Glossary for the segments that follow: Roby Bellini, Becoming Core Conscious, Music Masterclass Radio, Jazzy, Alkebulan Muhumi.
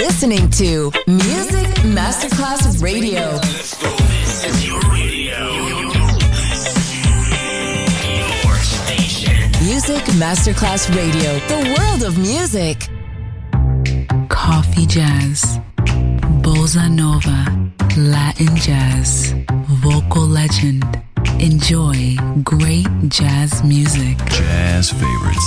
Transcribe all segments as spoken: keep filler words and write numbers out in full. listening to Music Masterclass Radio. Let's go. This is your radio. Your station. Music Masterclass Radio. The world of music. Coffee jazz. Bossa nova. Latin jazz. Vocal legend. Enjoy great jazz music. Jazz favorites.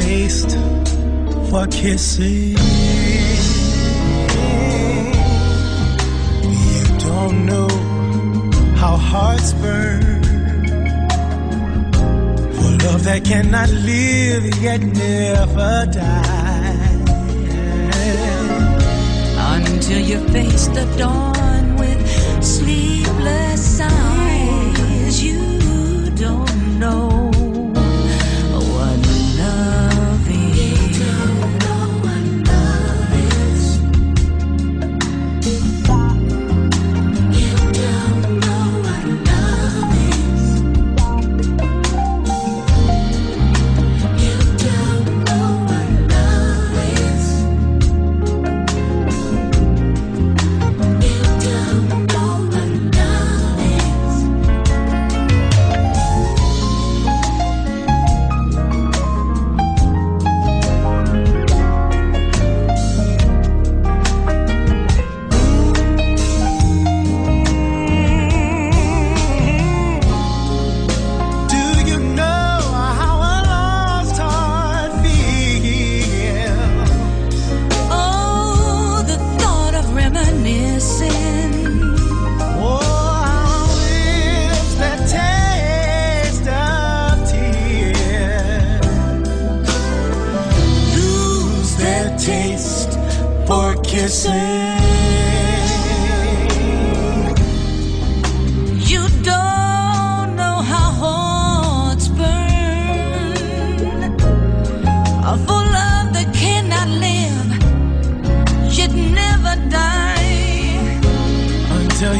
Taste for kissing. You don't know how hearts burn for love that cannot live yet never die. Until you face the dawn with sleepless eyes, you don't know.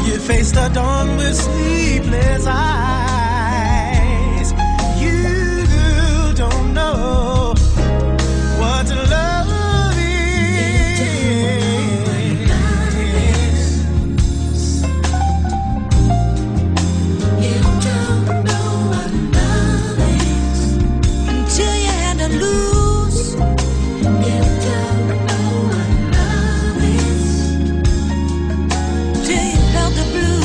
You face the dawn with sleepless eyes. You don't know what love is. You don't know what love is until you had to lose. You don't know what love is till you the blue.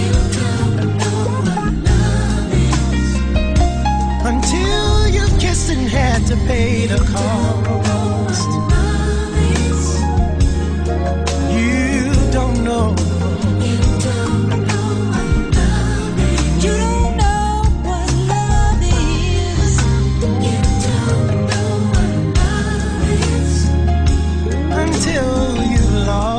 You don't know what love is until you kissed and had to pay the cost. You don't know. You don't know what love is. You don't know what love is. You don't know what love is until you lost.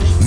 Music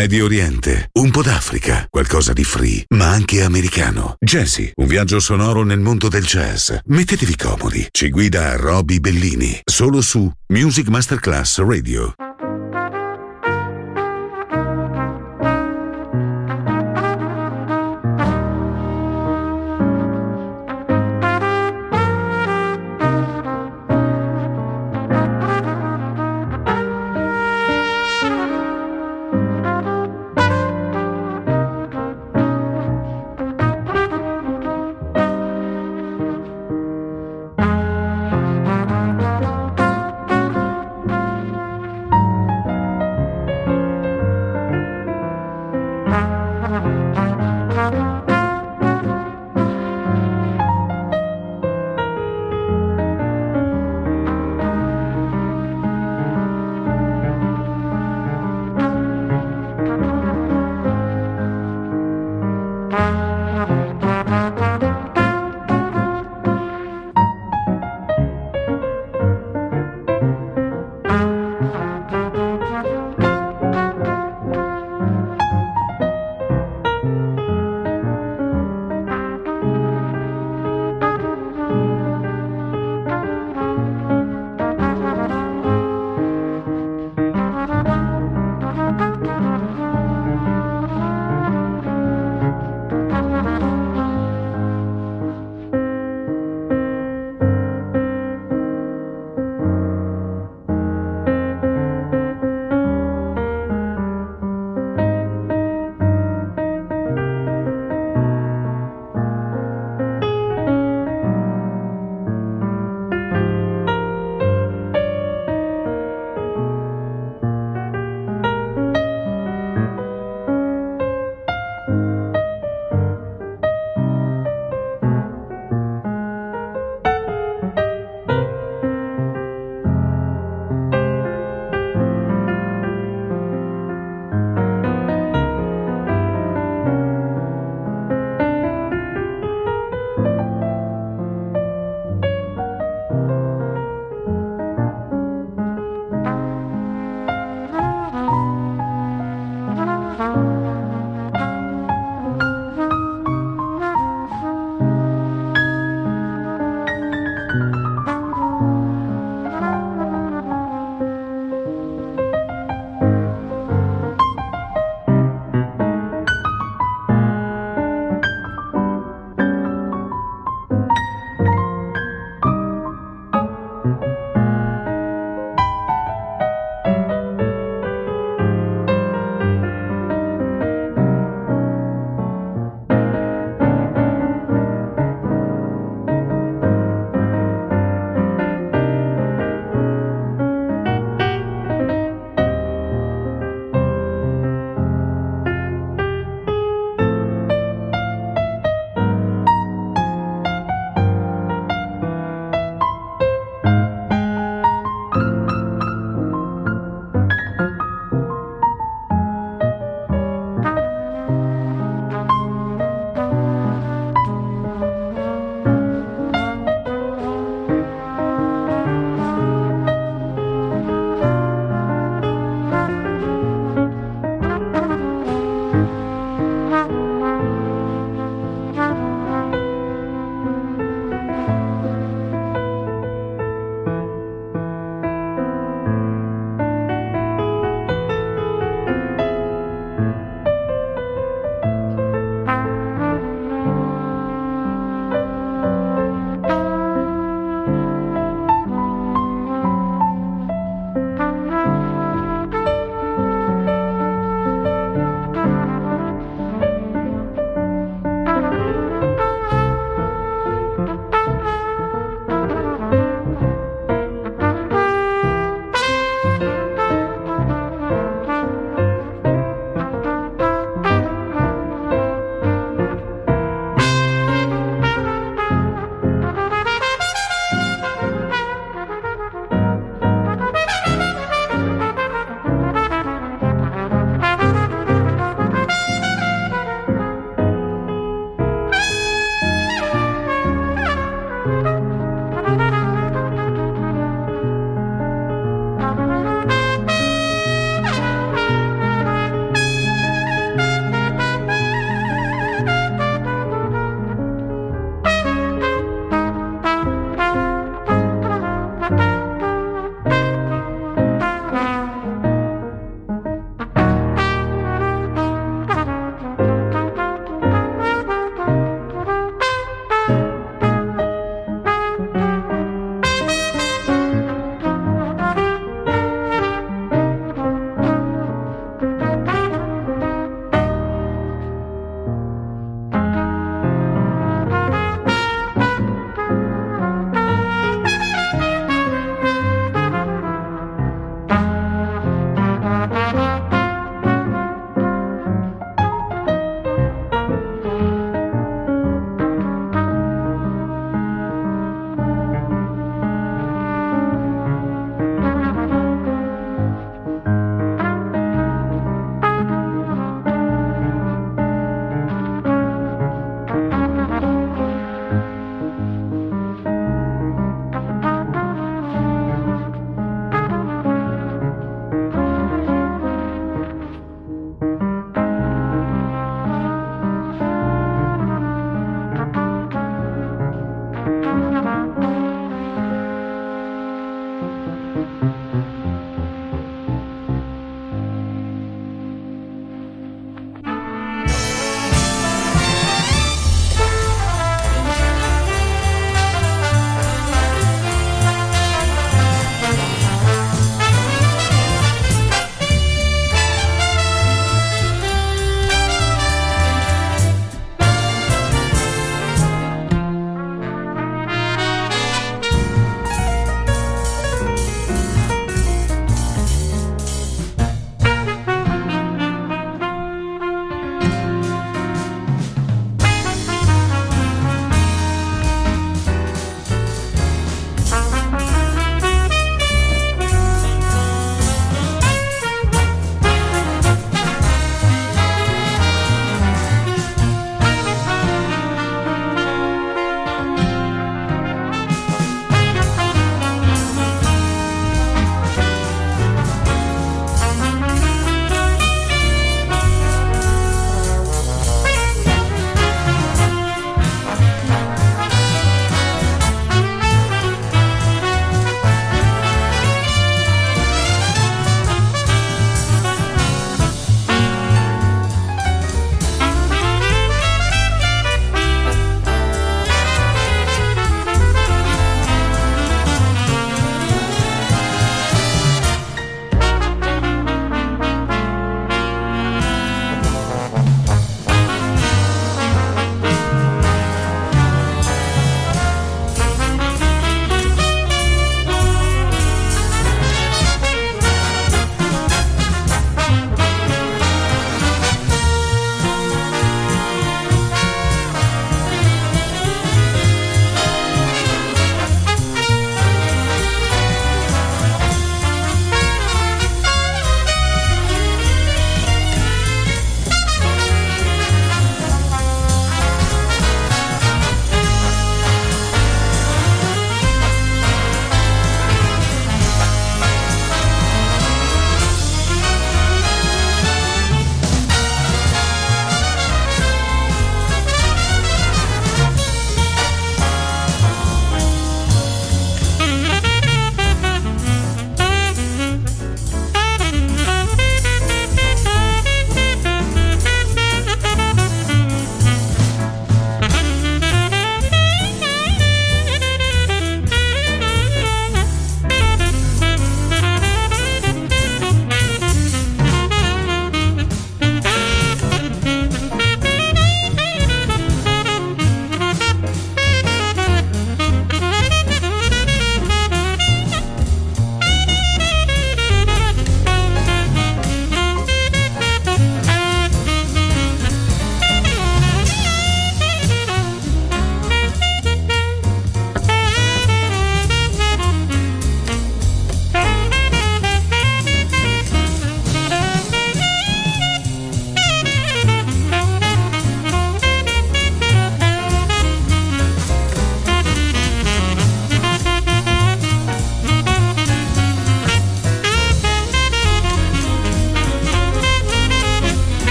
Medio Oriente, un po' d'Africa, qualcosa di free, ma anche americano. Jazzy, un viaggio sonoro nel mondo del jazz. Mettetevi comodi, ci guida Roby Bellini, solo su Music Masterclass Radio. Thank you.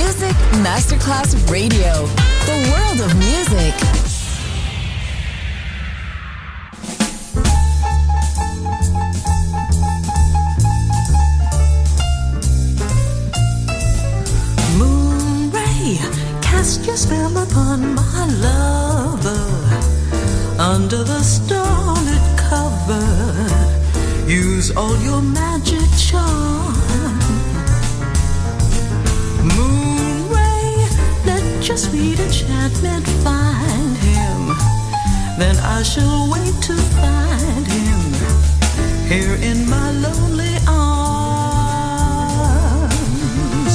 Music Masterclass Radio, the world of music. Moonray, cast your spell upon my lover, under the starlit cover, use all your magic charm. Your sweet enchantment, find him. Then I shall wait to find him here in my lonely arms.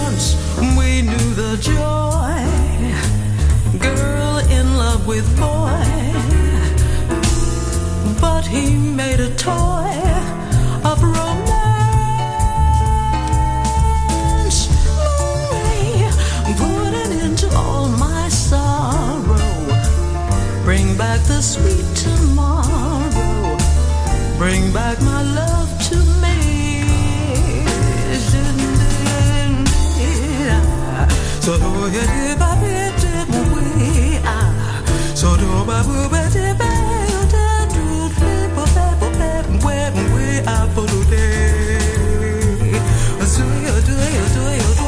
Once we knew the joy, girl in love with boy, but he made a toy of romance. Bring back the sweet tomorrow. Bring back my love to me. So do you dip a bit dip we are. So do I will be dip we are for today. So you do you do you do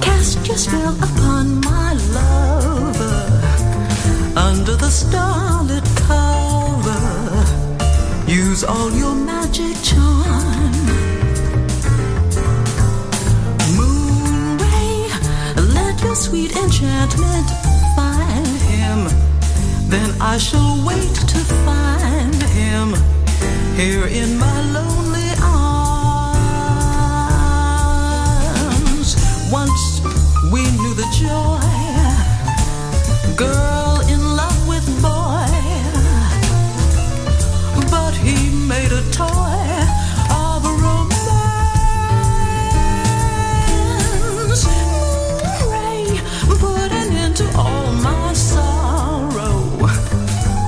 cast your spell upon my love. Under the starlit cover, use all your magic charm. Moon ray, let your sweet enchantment find him. Then I shall wait to find him here in my lonely arms. Once we knew the joy, girl in love with boy, but he made a toy of romance. Ray, put an end to all my sorrow,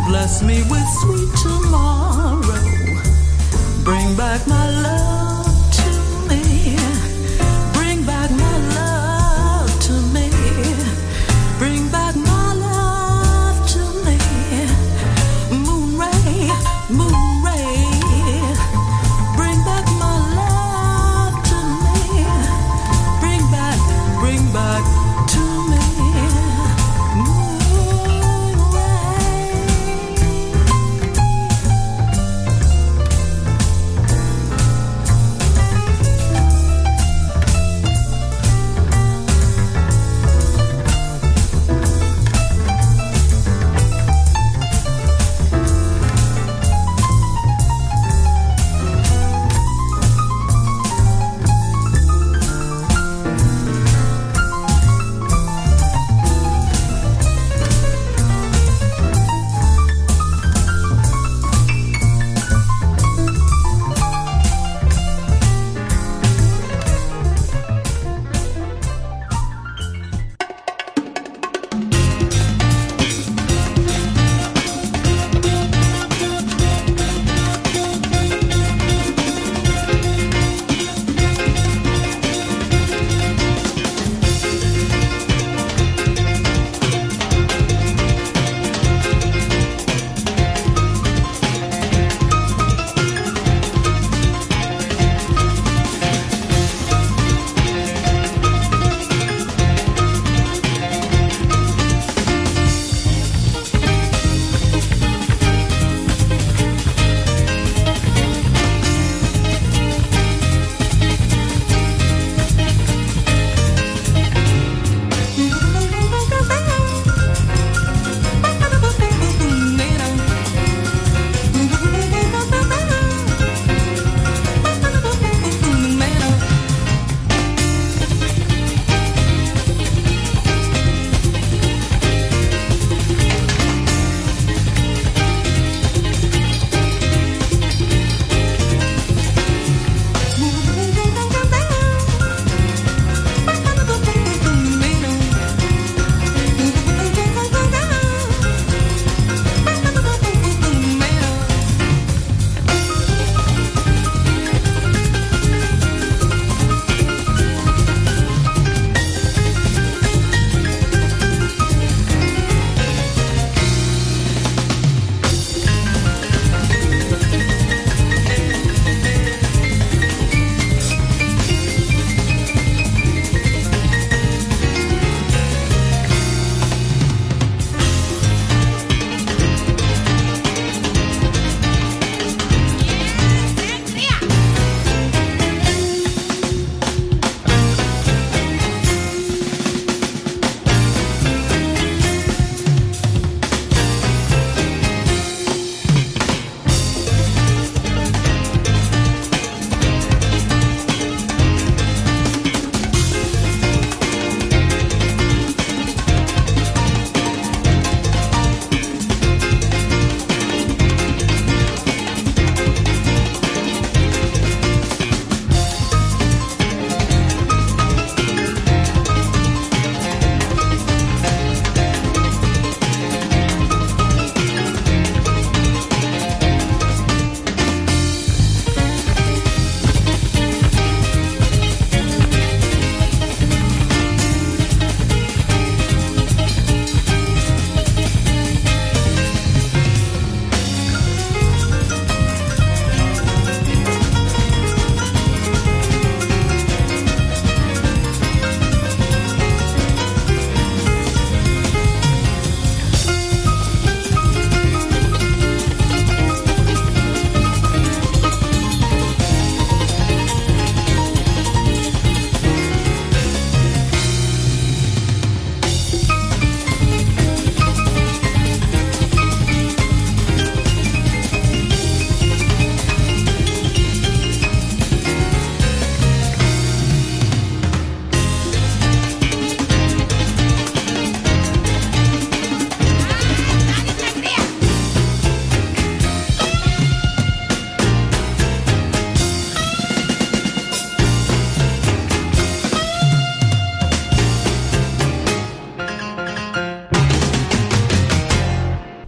bless me with sweet tomorrow. Bring back my love to me. Bring back my love to me. Bring back my love to me. Moon ray, moon ray. Bring back my love to me. Bring back, bring back to me. Moon ray.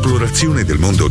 L'esplorazione del mondo